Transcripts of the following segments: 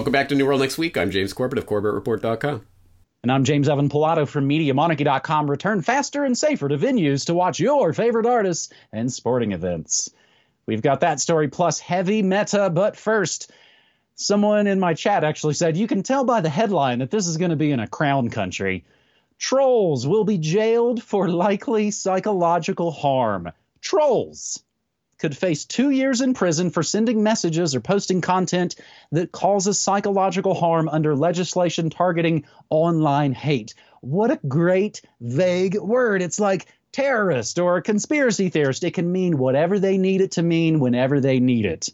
Welcome back to New World Next Week. I'm James Corbett of CorbettReport.com. And I'm James Evan Pilato from MediaMonarchy.com. Return faster and safer to venues to watch your favorite artists and sporting events. We've got that story plus heavy meta, but first, someone in my chat actually said, you can tell by the headline that this is going to be in a crown country. Trolls will be jailed for likely psychological harm. Trolls could face 2 years in prison for sending messages or posting content that causes psychological harm under legislation targeting online hate. What a great vague word. It's like terrorist or conspiracy theorist. It can mean whatever they need it to mean whenever they need it.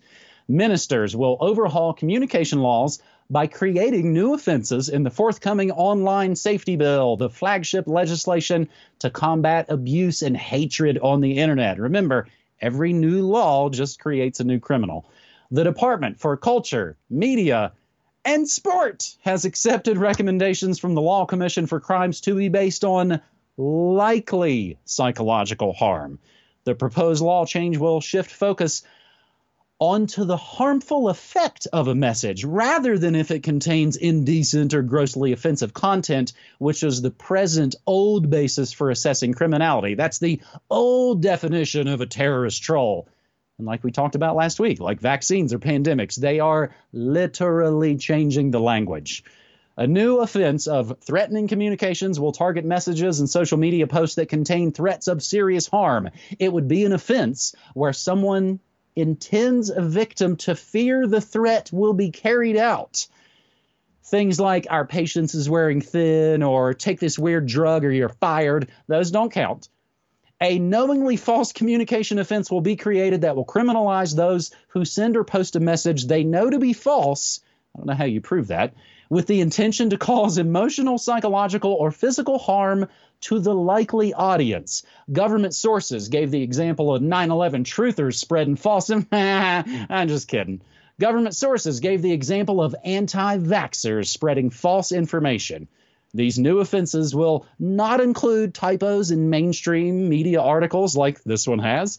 Ministers will overhaul communication laws by creating new offenses in the forthcoming online safety bill, the flagship legislation to combat abuse and hatred on the internet. Remember, every new law just creates a new criminal. The Department for Culture, Media, and Sport has accepted recommendations from the Law Commission for crimes to be based on likely psychological harm. The proposed law change will shift focus onto the harmful effect of a message rather than if it contains indecent or grossly offensive content, which is the present old basis for assessing criminality. That's the old definition of a terrorist troll. And like we talked about last week, like vaccines or pandemics, they are literally changing the language. A new offense of threatening communications will target messages and social media posts that contain threats of serious harm. It would be an offense where someone intends a victim to fear the threat will be carried out. Things like our patience is wearing thin or take this weird drug or you're fired, those don't count. A knowingly false communication offense will be created that will criminalize those who send or post a message they know to be false, I don't know how you prove that, with the intention to cause emotional, psychological, or physical harm to the likely audience. Government sources gave the example of 9/11 truthers spreading false information. I'm just kidding. Government sources gave the example of anti-vaxxers spreading false information. These new offenses will not include typos in mainstream media articles like this one has.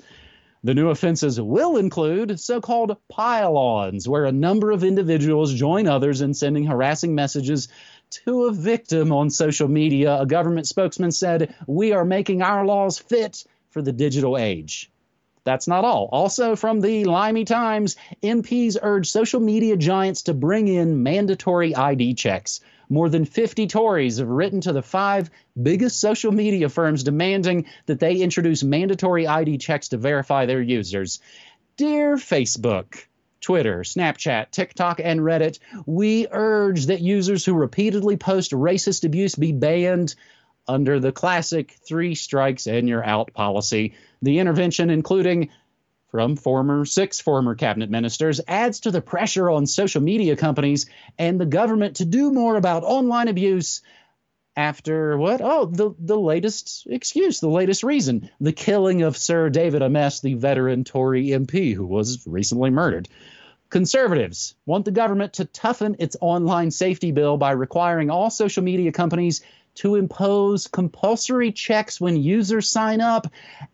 The new offenses will include so-called pile-ons, where a number of individuals join others in sending harassing messages to a victim on social media. A government spokesman said, "We are making our laws fit for the digital age." That's not all. Also from the Limey Times, MPs urge social media giants to bring in mandatory ID checks. More than 50 Tories have written to the five biggest social media firms demanding that they introduce mandatory ID checks to verify their users. Dear Facebook, Twitter, Snapchat, TikTok, and Reddit, we urge that users who repeatedly post racist abuse be banned under the classic 3 strikes and you're out policy. The intervention, including from six former cabinet ministers, adds to the pressure on social media companies and the government to do more about online abuse after what? Oh, the latest excuse, the latest reason, the killing of Sir David Amess, the veteran Tory MP who was recently murdered. Conservatives want the government to toughen its online safety bill by requiring all social media companies to impose compulsory checks when users sign up,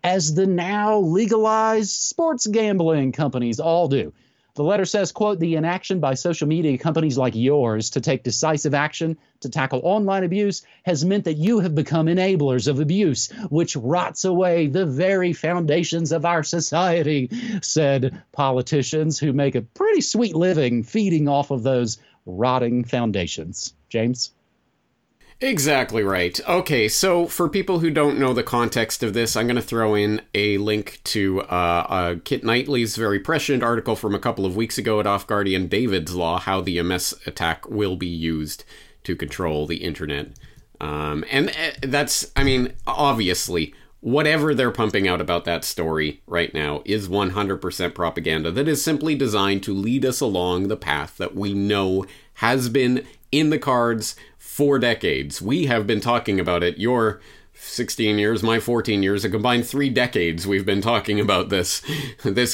as the now legalized sports gambling companies all do. The letter says, quote, the inaction by social media companies like yours to take decisive action to tackle online abuse has meant that you have become enablers of abuse, which rots away the very foundations of our society, said politicians who make a pretty sweet living feeding off of those rotting foundations. James? Exactly right. Okay, so for people who don't know the context of this, I'm going to throw in a link to Kit Knightley's very prescient article from a couple of weeks ago at Off Guardian, David's Law, How the MS Attack Will Be Used to Control the Internet. That's, I mean, obviously, whatever they're pumping out about that story right now is 100% propaganda that is simply designed to lead us along the path that we know has been in the cards for decades. We have been talking about it. Your 16 years, my 14 years, a combined 3 decades we've been talking about this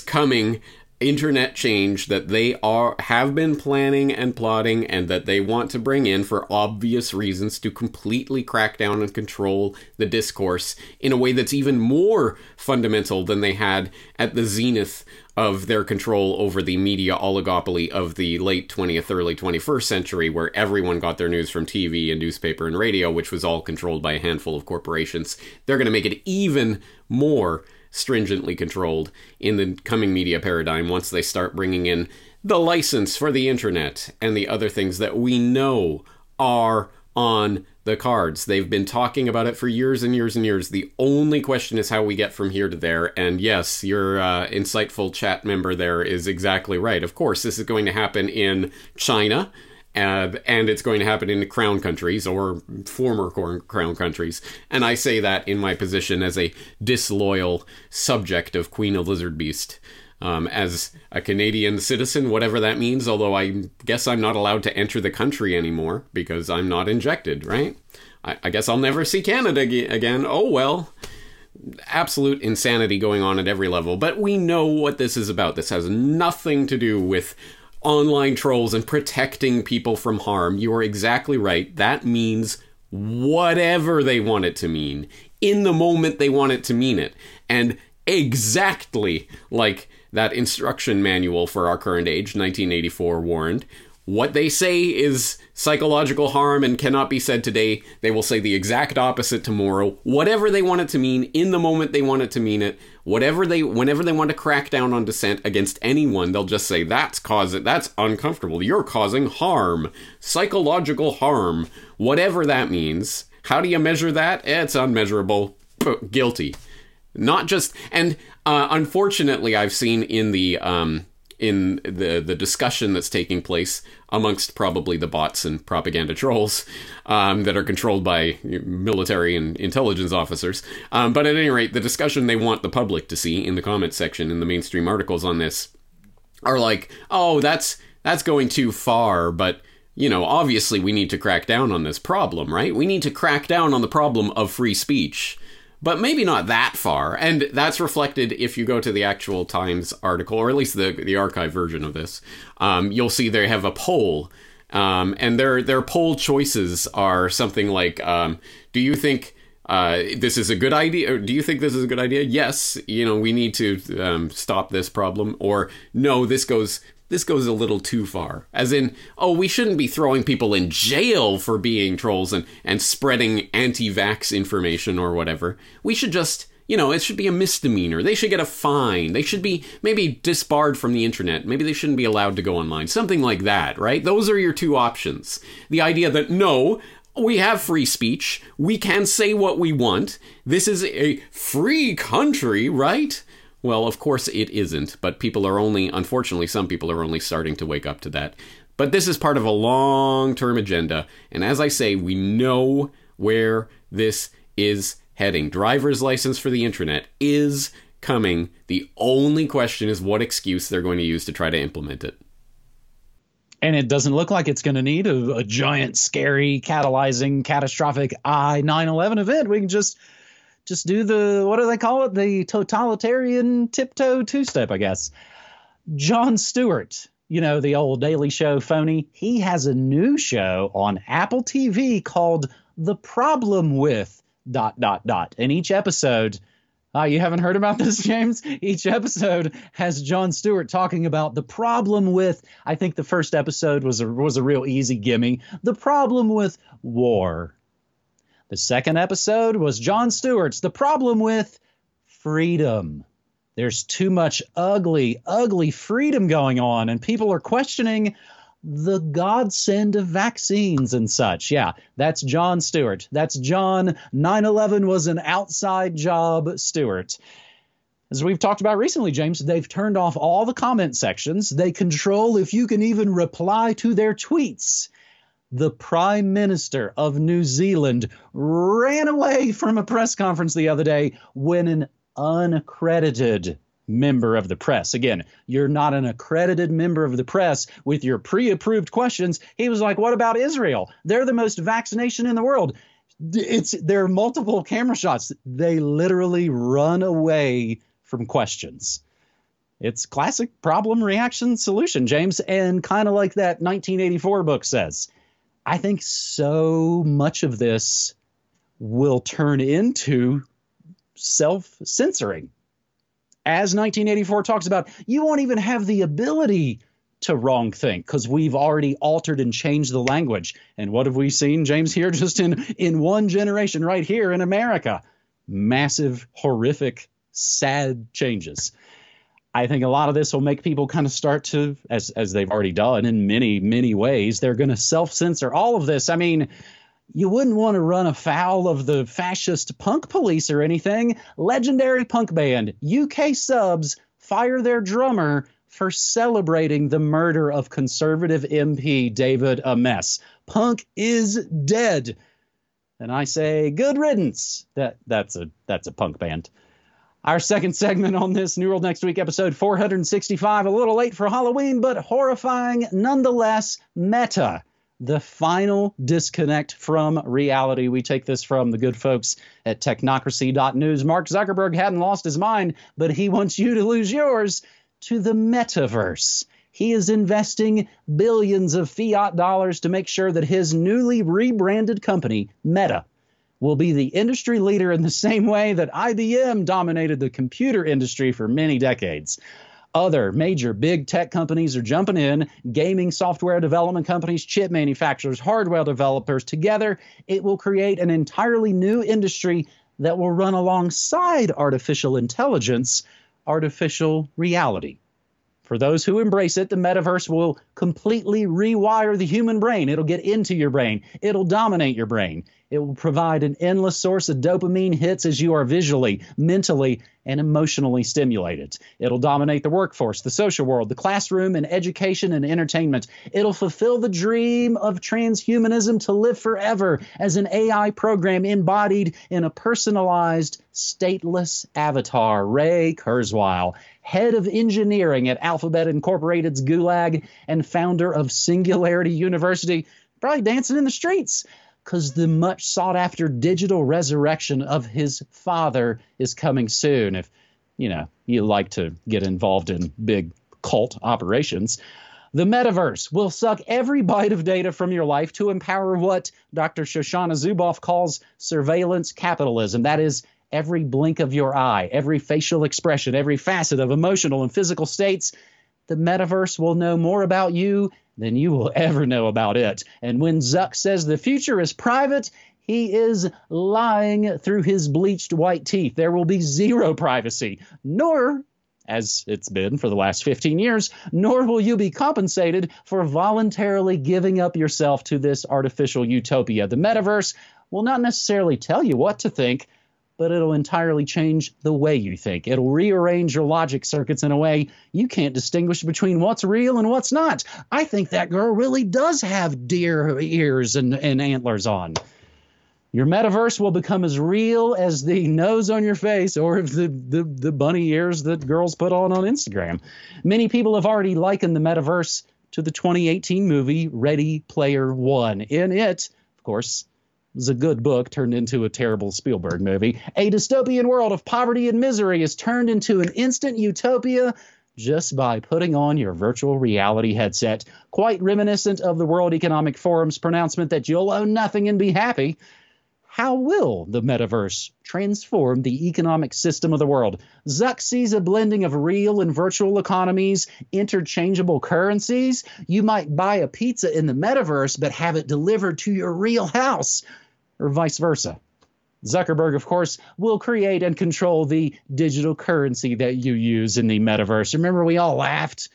coming internet change that they have been planning and plotting, and that they want to bring in for obvious reasons to completely crack down and control the discourse in a way that's even more fundamental than they had at the zenith of their control over the media oligopoly of the late 20th, early 21st century, where everyone got their news from TV and newspaper and radio, which was all controlled by a handful of corporations. They're going to make it even more stringently controlled in the coming media paradigm once they start bringing in the license for the internet and the other things that we know are on the cards. They've been talking about it for years and years and years. The only question is how we get from here to there. And yes, your insightful chat member there is exactly right. Of course, this is going to happen in China. And it's going to happen in the crown countries or former crown countries. And I say that in my position as a disloyal subject of Queen of Lizard Beast. As a Canadian citizen, whatever that means, although I guess I'm not allowed to enter the country anymore because I'm not injected, right? I guess I'll never see Canada again. Oh, well. Absolute insanity going on at every level. But we know what this is about. This has nothing to do with online trolls and protecting people from harm. You are exactly right. That means whatever they want it to mean in the moment they want it to mean it. And exactly like that instruction manual for our current age, 1984, warned, what they say is psychological harm and cannot be said today. They will say the exact opposite tomorrow. Whatever they want it to mean, in the moment they want it to mean it, whenever they want to crack down on dissent against anyone, they'll just say, that's uncomfortable. You're causing harm, psychological harm, whatever that means. How do you measure that? It's unmeasurable. Guilty. Not just, and unfortunately, I've seen in the discussion that's taking place amongst probably the bots and propaganda trolls that are controlled by military and intelligence officers. But at any rate, the discussion they want the public to see in the comment section in the mainstream articles on this are like, oh, that's going too far, but you know, obviously we need to crack down on this problem, right? We need to crack down on the problem of free speech. But maybe not that far. And that's reflected if you go to the actual Times article, or at least the archive version of this. You'll see they have a poll. And their poll choices are something like, do you think this is a good idea? Or do you think this is a good idea? Yes, you know, we need to stop this problem. Or no, this goes a little too far. As in, oh, we shouldn't be throwing people in jail for being trolls and spreading anti-vax information or whatever. We should just, you know, it should be a misdemeanor. They should get a fine. They should be maybe disbarred from the internet. Maybe they shouldn't be allowed to go online. Something like that, right? Those are your two options. The idea that, no, we have free speech. We can say what we want. This is a free country, right? Well, of course it isn't, but unfortunately, some people are only starting to wake up to that. But this is part of a long-term agenda. And as I say, we know where this is heading. Driver's license for the internet is coming. The only question is what excuse they're going to use to try to implement it. And it doesn't look like it's going to need a giant, scary, catalyzing, catastrophic 9/11 event. We can just do the, what do they call it? The totalitarian tiptoe two-step, I guess. Jon Stewart, you know, the old Daily Show phony, he has a new show on Apple TV called The Problem With ... And each episode, you haven't heard about this, James? Each episode has Jon Stewart talking about the problem with, I think the first episode was a real easy gimme, the problem with war. The second episode was Jon Stewart's The Problem With Freedom. There's too much ugly, ugly freedom going on, and people are questioning the godsend of vaccines and such. Yeah, that's Jon Stewart. That's Jon 9/11 was an outside job Stewart. As we've talked about recently, James, they've turned off all the comment sections. They control if you can even reply to their tweets. The Prime Minister of New Zealand ran away from a press conference the other day when an unaccredited member of the press. Again, you're not an accredited member of the press with your pre-approved questions. He was like, what about Israel? They're the most vaccination in the world. There are multiple camera shots. They literally run away from questions. It's classic problem, reaction, solution, James. And kind of like that 1984 book says, I think so much of this will turn into self-censoring. As 1984 talks about, you won't even have the ability to wrong think because we've already altered and changed the language. And what have we seen, James, here just in one generation right here in America? Massive, horrific, sad changes. I think a lot of this will make people kind of start to, as they've already done in many, many ways, they're going to self-censor all of this. I mean, you wouldn't want to run afoul of the fascist punk police or anything. Legendary punk band, UK Subs, fire their drummer for celebrating the murder of conservative MP David Amess. Punk is dead. And I say, good riddance. That's a punk band. Our second segment on this New World Next Week, episode 465, a little late for Halloween, but horrifying nonetheless, Meta, the final disconnect from reality. We take this from the good folks at technocracy.news. Mark Zuckerberg hadn't lost his mind, but he wants you to lose yours to the metaverse. He is investing billions of fiat dollars to make sure that his newly rebranded company, Meta, will be the industry leader in the same way that IBM dominated the computer industry for many decades. Other major big tech companies are jumping in, gaming software development companies, chip manufacturers, hardware developers. Together, it will create an entirely new industry that will run alongside artificial intelligence, artificial reality. For those who embrace it, the metaverse will completely rewire the human brain. It'll get into your brain. It'll dominate your brain. It will provide an endless source of dopamine hits as you are visually, mentally, and emotionally stimulated. It'll dominate the workforce, the social world, the classroom, and education and entertainment. It'll fulfill the dream of transhumanism to live forever as an AI program embodied in a personalized, stateless avatar. Ray Kurzweil, head of engineering at Alphabet Incorporated's Gulag and founder of Singularity University, probably dancing in the streets because the much sought-after digital resurrection of his father is coming soon. If, you like to get involved in big cult operations, the metaverse will suck every byte of data from your life to empower what Dr. Shoshana Zuboff calls surveillance capitalism. That is, every blink of your eye, every facial expression, every facet of emotional and physical states, the metaverse will know more about you than you will ever know about it. And when Zuck says the future is private, he is lying through his bleached white teeth. There will be zero privacy, nor, as it's been for the last 15 years, nor will you be compensated for voluntarily giving up yourself to this artificial utopia. The metaverse will not necessarily tell you what to think, but it'll entirely change the way you think. It'll rearrange your logic circuits in a way you can't distinguish between what's real and what's not. I think that girl really does have deer ears and antlers on. Your metaverse will become as real as the nose on your face or the bunny ears that girls put on Instagram. Many people have already likened the metaverse to the 2018 movie Ready Player One. In it, of course, is a good book turned into a terrible Spielberg movie. A dystopian world of poverty and misery is turned into an instant utopia just by putting on your virtual reality headset, quite reminiscent of the World Economic Forum's pronouncement that you'll own nothing and be happy. How will the metaverse transform the economic system of the world? Zuck sees a blending of real and virtual economies, interchangeable currencies. You might buy a pizza in the metaverse but have it delivered to your real house, or vice versa. Zuckerberg, of course, will create and control the digital currency that you use in the metaverse. Remember, we all laughed.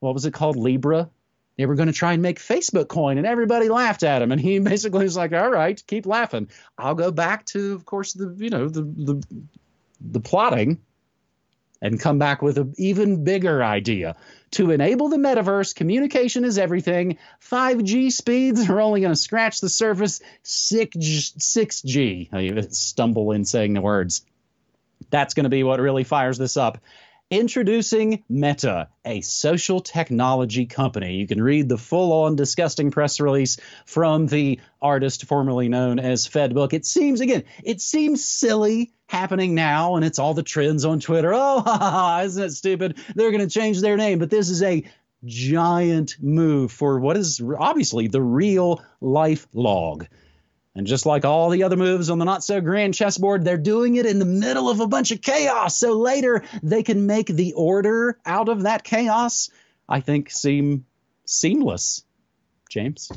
What was it called? Libra? They were going to try and make Facebook coin, and everybody laughed at him. And he basically was like, all right, keep laughing. I'll go back to, of course, the plotting and come back with an even bigger idea. To enable the metaverse, communication is everything. 5G speeds are only going to scratch the surface. 6G. I stumble in saying the words. That's going to be what really fires this up. Introducing Meta, a social technology company. You can read the full-on disgusting press release from the artist formerly known as FedBook. It seems silly happening now, and it's all the trends on Twitter. Oh, isn't it stupid? They're going to change their name, but this is a giant move for what is obviously the real life log. And just like all the other moves on the not-so-grand chessboard, they're doing it in the middle of a bunch of chaos, so later they can make the order out of that chaos, I think, seem seamless. James?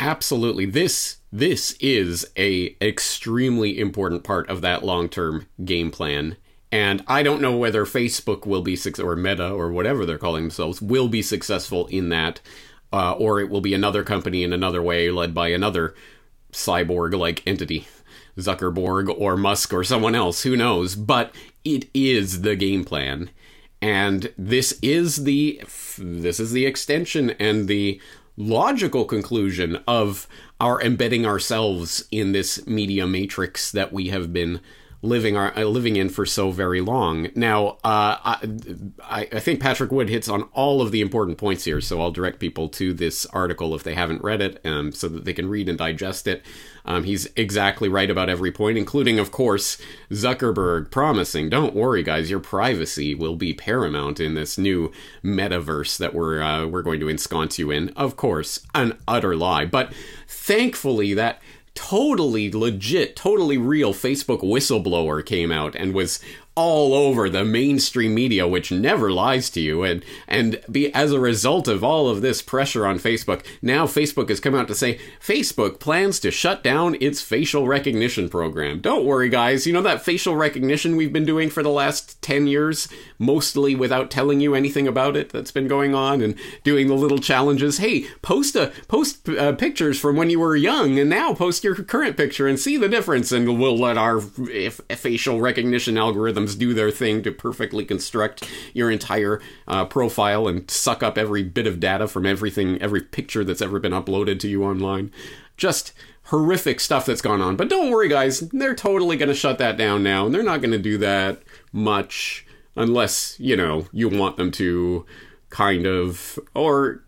Absolutely. This is a extremely important part of that long-term game plan. And I don't know whether Facebook will be or Meta, or whatever they're calling themselves, will be successful in that, or it will be another company in another way led by another cyborg-like entity, Zuckerberg or Musk or someone else, who knows, but it is the game plan. And this is the extension and the logical conclusion of our embedding ourselves in this media matrix that we have been living in for so very long. Now, I think Patrick Wood hits on all of the important points here, so I'll direct people to this article if they haven't read it, so that they can read and digest it. He's exactly right about every point, including, of course, Zuckerberg promising, don't worry, guys, your privacy will be paramount in this new metaverse that we're going to ensconce you in. Of course, an utter lie. But thankfully, that totally legit, totally real Facebook whistleblower came out and was all over the mainstream media, which never lies to you. And as a result of all of this pressure on Facebook, now Facebook has come out to say Facebook plans to shut down its facial recognition program. Don't worry, guys. You know that facial recognition we've been doing for the last 10 years, mostly without telling you anything about it, that's been going on and doing the little challenges. Hey, post pictures from when you were young and now post your current picture and see the difference. And we'll let our facial recognition algorithm do their thing to perfectly construct your entire profile and suck up every bit of data from every picture that's ever been uploaded to you online. Just horrific stuff that's gone on. But don't worry, guys, they're totally going to shut that down now, and they're not going to do that much unless, you want them to, kind of, or,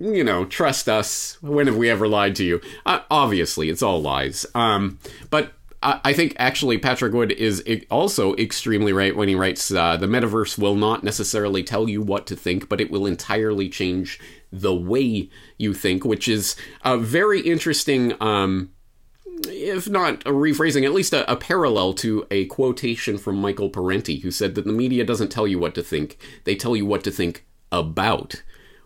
trust us. When have we ever lied to you? Obviously, it's all lies. But I think actually Patrick Wood is also extremely right when he writes, the metaverse will not necessarily tell you what to think, but it will entirely change the way you think, which is a very interesting, if not a rephrasing, at least a parallel to a quotation from Michael Parenti, who said that the media doesn't tell you what to think. They tell you what to think about,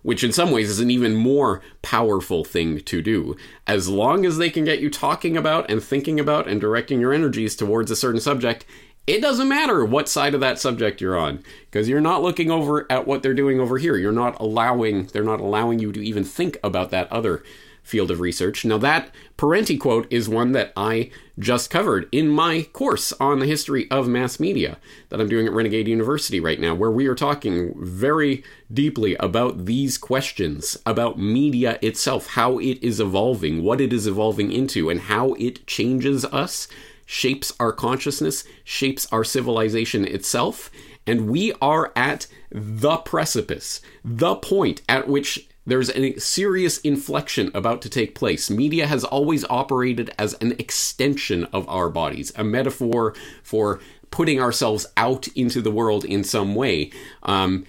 which in some ways is an even more powerful thing to do. As long as they can get you talking about and thinking about and directing your energies towards a certain subject, it doesn't matter what side of that subject you're on, because you're not looking over at what they're doing over here. They're not allowing you to even think about that other field of research. Now, that Parenti quote is one that I just covered in my course on the history of mass media that I'm doing at Renegade University right now, where we are talking very deeply about these questions, about media itself, how it is evolving, what it is evolving into, and how it changes us, shapes our consciousness, shapes our civilization itself. And we are at the precipice, the point at which there's a serious inflection about to take place. Media has always operated as an extension of our bodies, a metaphor for putting ourselves out into the world in some way. I'm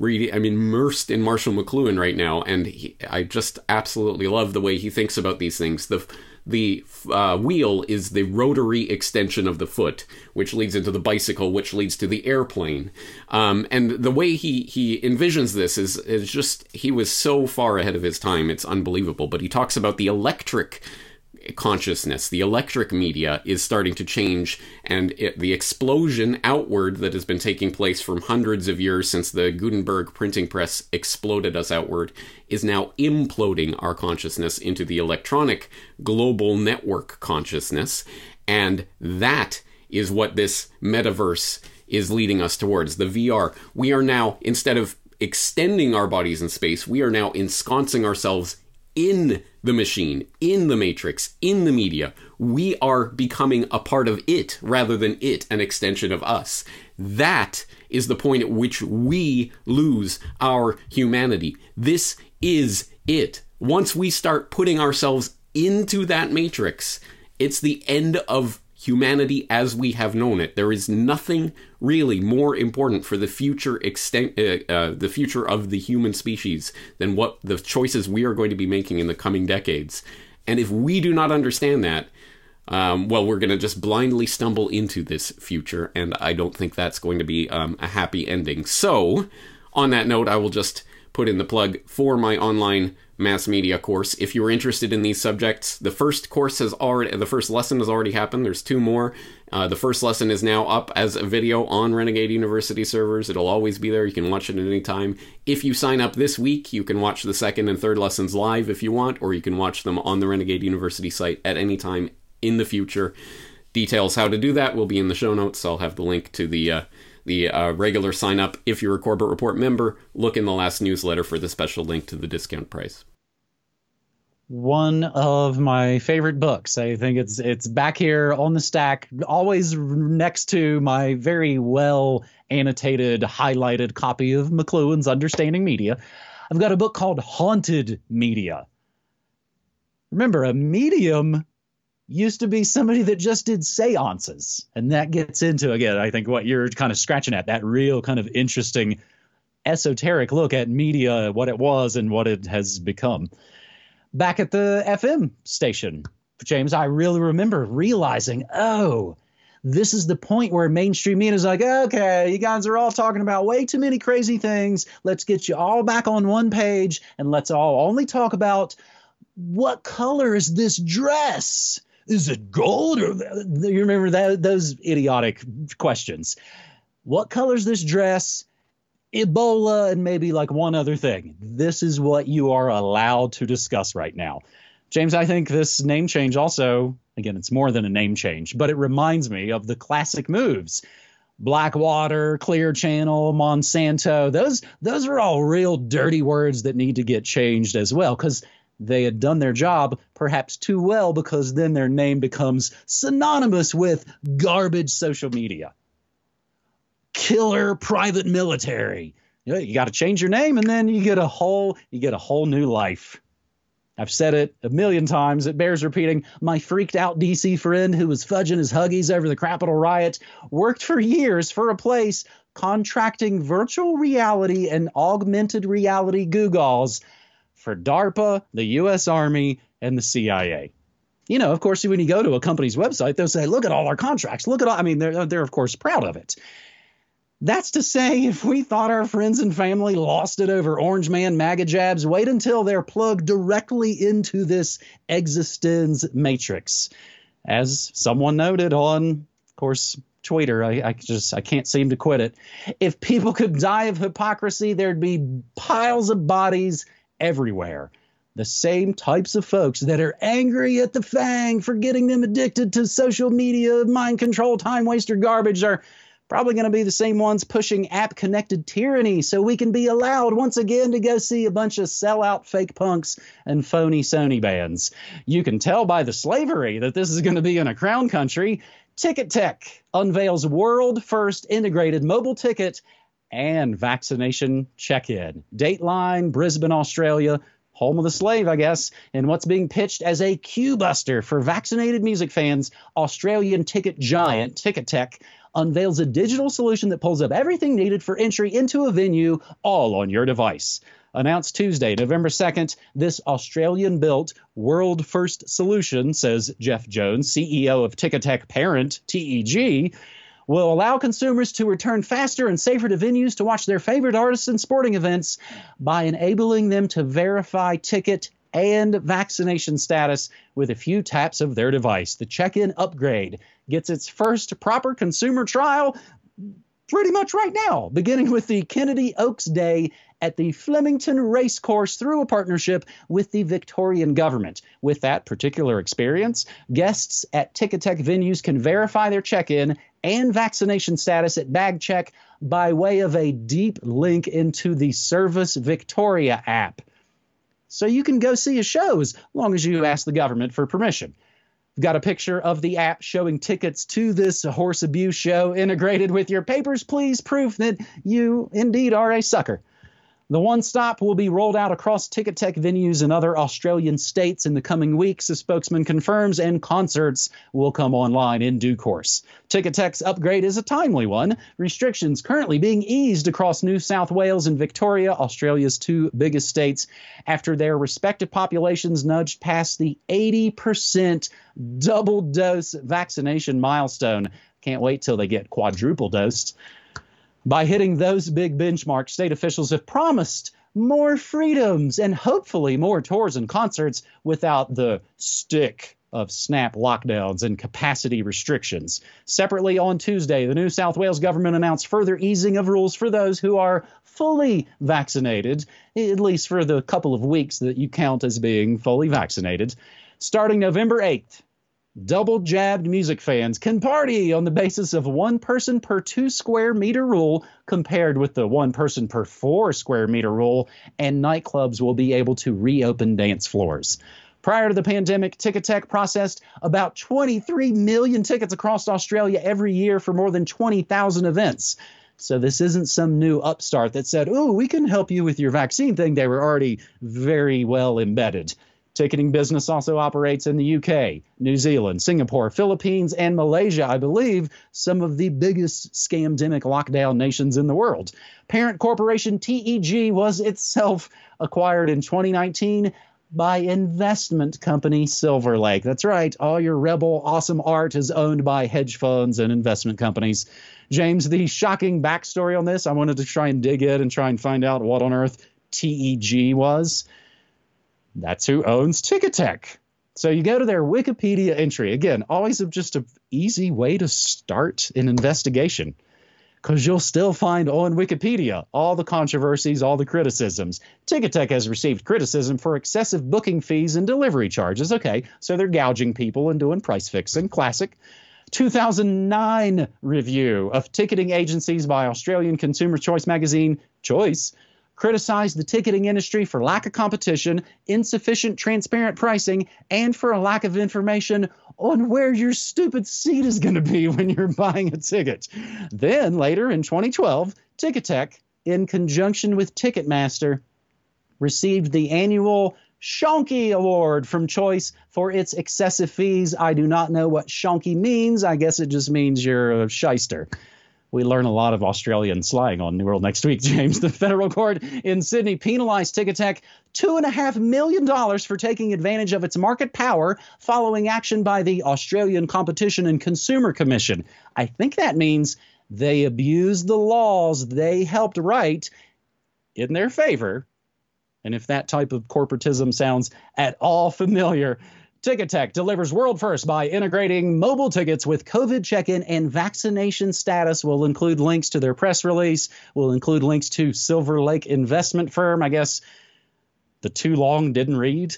immersed in Marshall McLuhan right now, and I just absolutely love the way he thinks about these things. The wheel is the rotary extension of the foot, which leads into the bicycle, which leads to the airplane. And the way he envisions this is just, he was so far ahead of his time, it's unbelievable. But he talks about the electric consciousness, the electric media is starting to change, and the explosion outward that has been taking place from hundreds of years since the Gutenberg printing press exploded us outward is now imploding our consciousness into the electronic global network consciousness, and that is what this metaverse is leading us towards, the VR. We are now, instead of extending our bodies in space, we are now ensconcing ourselves in the machine, in the matrix, in the media. We are becoming a part of it rather than it an extension of us. That is the point at which we lose our humanity. This is it. Once we start putting ourselves into that matrix, it's the end of humanity as we have known it. There is nothing really more important for the future the future of the human species than what the choices we are going to be making in the coming decades. And if we do not understand that, we're going to just blindly stumble into this future. And I don't think that's going to be a happy ending. So on that note, I will just put in the plug for my online mass media course. If you're interested in these subjects, the first lesson has already happened. There's two more. The first lesson is now up as a video on Renegade University servers. It'll always be there. You can watch it at any time. If you sign up this week, you can watch the second and third lessons live if you want, or you can watch them on the Renegade University site at any time in the future. Details how to do that will be in the show notes. I'll have the link to the regular sign-up. If you're a Corbett Report member, look in the last newsletter for the special link to the discount price. One of my favorite books. I think it's back here on the stack, always next to my very well-annotated, highlighted copy of McLuhan's Understanding Media. I've got a book called Haunted Media. Remember, a medium used to be somebody that just did seances. And that gets into, again, I think what you're kind of scratching at, that real kind of interesting esoteric look at media, what it was and what it has become. Back at the FM station, James, I really remember realizing, this is the point where mainstream media is like, okay, you guys are all talking about way too many crazy things. Let's get you all back on one page and let's all only talk about what color is this dress? Is it gold? Or you remember those idiotic questions. What color is this dress? Ebola and maybe like one other thing. This is what you are allowed to discuss right now. James, I think this name change also, again, it's more than a name change, but it reminds me of the classic moves. Blackwater, Clear Channel, Monsanto, those are all real dirty words that need to get changed as well, because they had done their job perhaps too well, because then their name becomes synonymous with garbage social media. Killer private military. You got to change your name and then you get a whole new life. I've said it a million times. It bears repeating. My freaked out DC friend who was fudging his Huggies over the Capitol riot worked for years for a place contracting virtual reality and augmented reality googles for DARPA, the U.S. Army, and the CIA. You know, of course, when you go to a company's website, they'll say, look at all our contracts. They're of course proud of it. That's to say, if we thought our friends and family lost it over Orange Man MAGA jabs, wait until they're plugged directly into this existence matrix. As someone noted on, of course, Twitter, I can't seem to quit it. If people could die of hypocrisy, there'd be piles of bodies everywhere. The same types of folks that are angry at the FANG for getting them addicted to social media, mind control, time waster garbage are probably going to be the same ones pushing app-connected tyranny so we can be allowed once again to go see a bunch of sellout fake punks and phony Sony bands. You can tell by the slavery that this is going to be in a crown country. Ticket Tech unveils world-first integrated mobile ticket and vaccination check-in. Dateline, Brisbane, Australia, home of the slave, I guess, and what's being pitched as a queue buster for vaccinated music fans, Australian ticket giant Ticket Tech unveils a digital solution that pulls up everything needed for entry into a venue, all on your device. Announced Tuesday, November 2nd, this Australian-built world-first solution, says Jeff Jones, CEO of Ticket Tech parent TEG, will allow consumers to return faster and safer to venues to watch their favorite artists and sporting events by enabling them to verify ticket and vaccination status with a few taps of their device. The check-in upgrade gets its first proper consumer trial pretty much right now, beginning with the Kennedy Oaks Day at the Flemington Racecourse through a partnership with the Victorian government. With that particular experience, guests at Ticket Tech venues can verify their check-in and vaccination status at bag check by way of a deep link into the Service Victoria app. So you can go see his shows as long as you ask the government for permission. We've got a picture of the app showing tickets to this horse abuse show integrated with your papers, please, proof that you indeed are a sucker. The One Stop will be rolled out across Ticket Tech venues in other Australian states in the coming weeks, a spokesman confirms, and concerts will come online in due course. Ticket Tech's upgrade is a timely one. Restrictions currently being eased across New South Wales and Victoria, Australia's two biggest states, after their respective populations nudged past the 80% double dose vaccination milestone. Can't wait till they get quadruple dosed. By hitting those big benchmarks, state officials have promised more freedoms and hopefully more tours and concerts without the stick of snap lockdowns and capacity restrictions. Separately, on Tuesday, the New South Wales government announced further easing of rules for those who are fully vaccinated, at least for the couple of weeks that you count as being fully vaccinated. Starting November 8th, double-jabbed music fans can party on the basis of one person per 2 square meter rule compared with the one person per 4 square meter rule, and nightclubs will be able to reopen dance floors. Prior to the pandemic, Ticket Tech processed about 23 million tickets across Australia every year for more than 20,000 events. So this isn't some new upstart that said, "Oh, we can help you with your vaccine thing." They were already very well embedded. Ticketing business also operates in the UK, New Zealand, Singapore, Philippines, and Malaysia, I believe, some of the biggest scamdemic lockdown nations in the world. Parent corporation TEG was itself acquired in 2019 by investment company Silver Lake. That's right. All your rebel awesome art is owned by hedge funds and investment companies. James, the shocking backstory on this, I wanted to try and dig in and try and find out what on earth TEG was. That's who owns Ticket Tech. So you go to their Wikipedia entry. Again, always just an easy way to start an investigation, because you'll still find on Wikipedia all the controversies, all the criticisms. Ticket Tech has received criticism for excessive booking fees and delivery charges. Okay, so they're gouging people and doing price fixing. Classic. 2009 review of ticketing agencies by Australian consumer choice magazine Choice criticized the ticketing industry for lack of competition, insufficient transparent pricing, and for a lack of information on where your stupid seat is going to be when you're buying a ticket. Then later in 2012, Ticket Tech, in conjunction with Ticketmaster, received the annual Shonky Award from Choice for its excessive fees. I do not know what shonky means. I guess it just means you're a shyster. We learn a lot of Australian slang on New World Next Week, James. The federal court in Sydney penalized Ticket Tech $2.5 million for taking advantage of its market power following action by the Australian Competition and Consumer Commission. I think that means they abused the laws they helped write in their favor. And if that type of corporatism sounds at all familiar, Ticket Tech delivers world first by integrating mobile tickets with COVID check-in and vaccination status. We'll include links to their press release. We'll include links to Silver Lake investment firm. I guess the too long didn't read.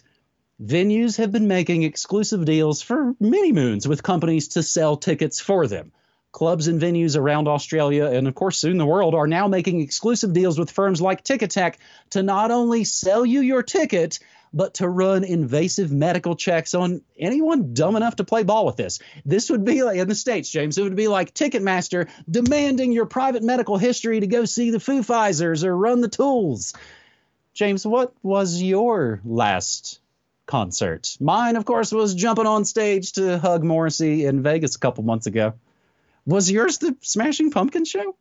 Venues have been making exclusive deals for many moons with companies to sell tickets for them. Clubs and venues around Australia and, of course, soon the world are now making exclusive deals with firms like Ticket Tech to not only sell you your ticket, but to run invasive medical checks on anyone dumb enough to play ball with this. This would be like in the States, James. It would be like Ticketmaster demanding your private medical history to go see the Foo Fighters or Run the Tools. James, what was your last concert? Mine, of course, was jumping on stage to hug Morrissey in Vegas a couple months ago. Was yours the Smashing Pumpkins show?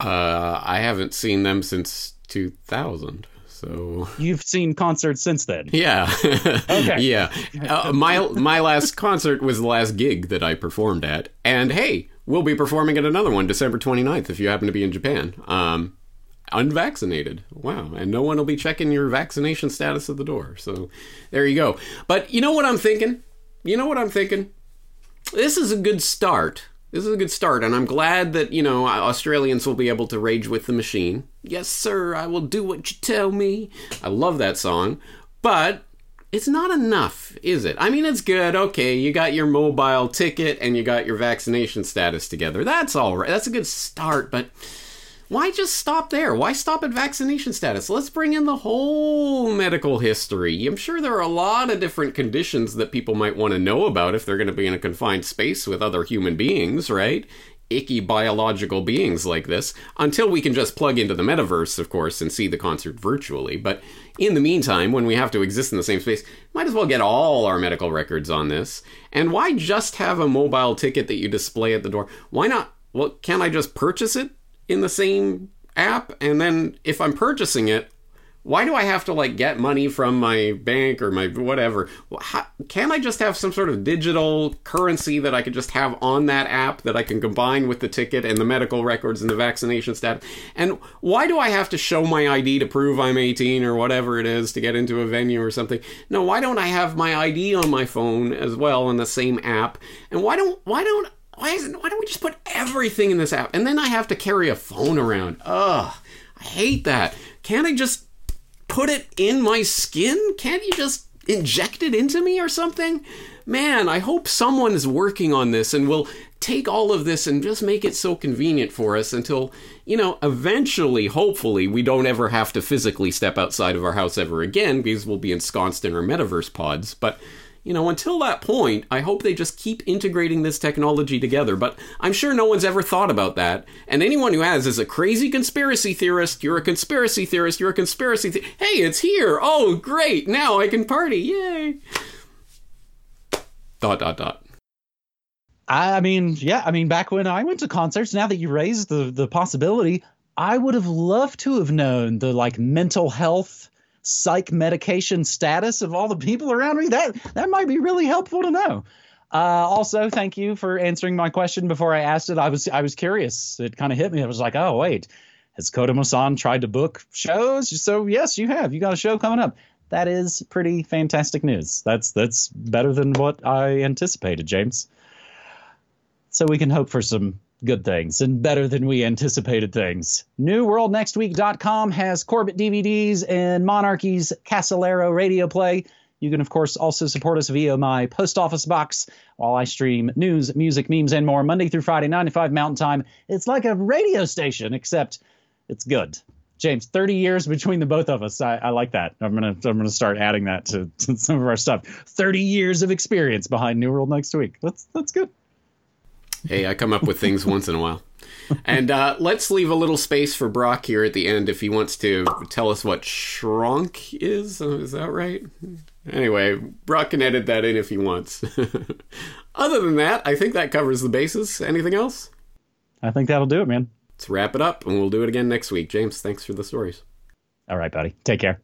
I haven't seen them since 2000, so... You've seen concerts since then? Yeah. Okay. Yeah. My last concert was the last gig that I performed at. And hey, we'll be performing at another one December 29th if you happen to be in Japan. Unvaccinated. Wow. And no one will be checking your vaccination status at the door. So there you go. But you know what I'm thinking? This is a good start. And I'm glad that, you know, Australians will be able to rage with the machine. Yes, sir, I will do what you tell me. I love that song. But it's not enough, is it? I mean, it's good. Okay, you got your mobile ticket and you got your vaccination status together. That's all right. That's a good start. But Why just stop there? Why stop at vaccination status? Let's bring in the whole medical history. I'm sure there are a lot of different conditions that people might want to know about if they're going to be in a confined space with other human beings, right? Icky biological beings like this, until we can just plug into the metaverse, of course, and see the concert virtually. But in the meantime, when we have to exist in the same space, might as well get all our medical records on this. And why just have a mobile ticket that you display at the door? Why not? Well, can't I just purchase it in the same app? And then if I'm purchasing it, why do I have to like get money from my bank or my whatever? Can't I just have some sort of digital currency that I could just have on that app that I can combine with the ticket and the medical records and the vaccination status? And why do I have to show my ID to prove I'm 18 or whatever it is to get into a venue or something? No, why don't I have my ID on my phone as well in the same app? And why don't we just put everything in this app? And then I have to carry a phone around. Ugh, I hate that. Can't I just put it in my skin? Can't you just inject it into me or something? Man, I hope someone is working on this and will take all of this and just make it so convenient for us until, you know, eventually, hopefully, we don't ever have to physically step outside of our house ever again because we'll be ensconced in our metaverse pods. But, you know, until that point, I hope they just keep integrating this technology together. But I'm sure no one's ever thought about that. And anyone who has is a crazy conspiracy theorist. You're a conspiracy theorist. You're a conspiracy theorist. Hey, it's here. Oh, great. Now I can party. Yay. ... I mean, yeah. I mean, back when I went to concerts, now that you raised the possibility, I would have loved to have known the like mental health psych medication status of all the people around me. That might be really helpful to know. Also, thank you for answering my question before I asked it. I was curious. It kind of hit me. I was like, oh, wait, has Kodomo-san tried to book shows? So yes, you have. You got a show coming up. That is pretty fantastic news. That's better than what I anticipated, James. So we can hope for some good things and better than we anticipated things. NewWorldNextWeek.com has Corbett DVDs and Monarchy's Casolero radio play. You can, of course, also support us via my post office box while I stream news, music, memes, and more Monday through Friday, 9 to 5 Mountain Time. It's like a radio station, except it's good. James, 30 years between the both of us. I like that. I'm gonna start adding that to some of our stuff. 30 years of experience behind New World Next Week. That's good. Hey, I come up with things once in a while. And let's leave a little space for Brock here at the end if he wants to tell us what shrunk is. Is that right? Anyway, Brock can edit that in if he wants. Other than that, I think that covers the bases. Anything else? I think that'll do it, man. Let's wrap it up, and we'll do it again next week. James, thanks for the stories. All right, buddy. Take care.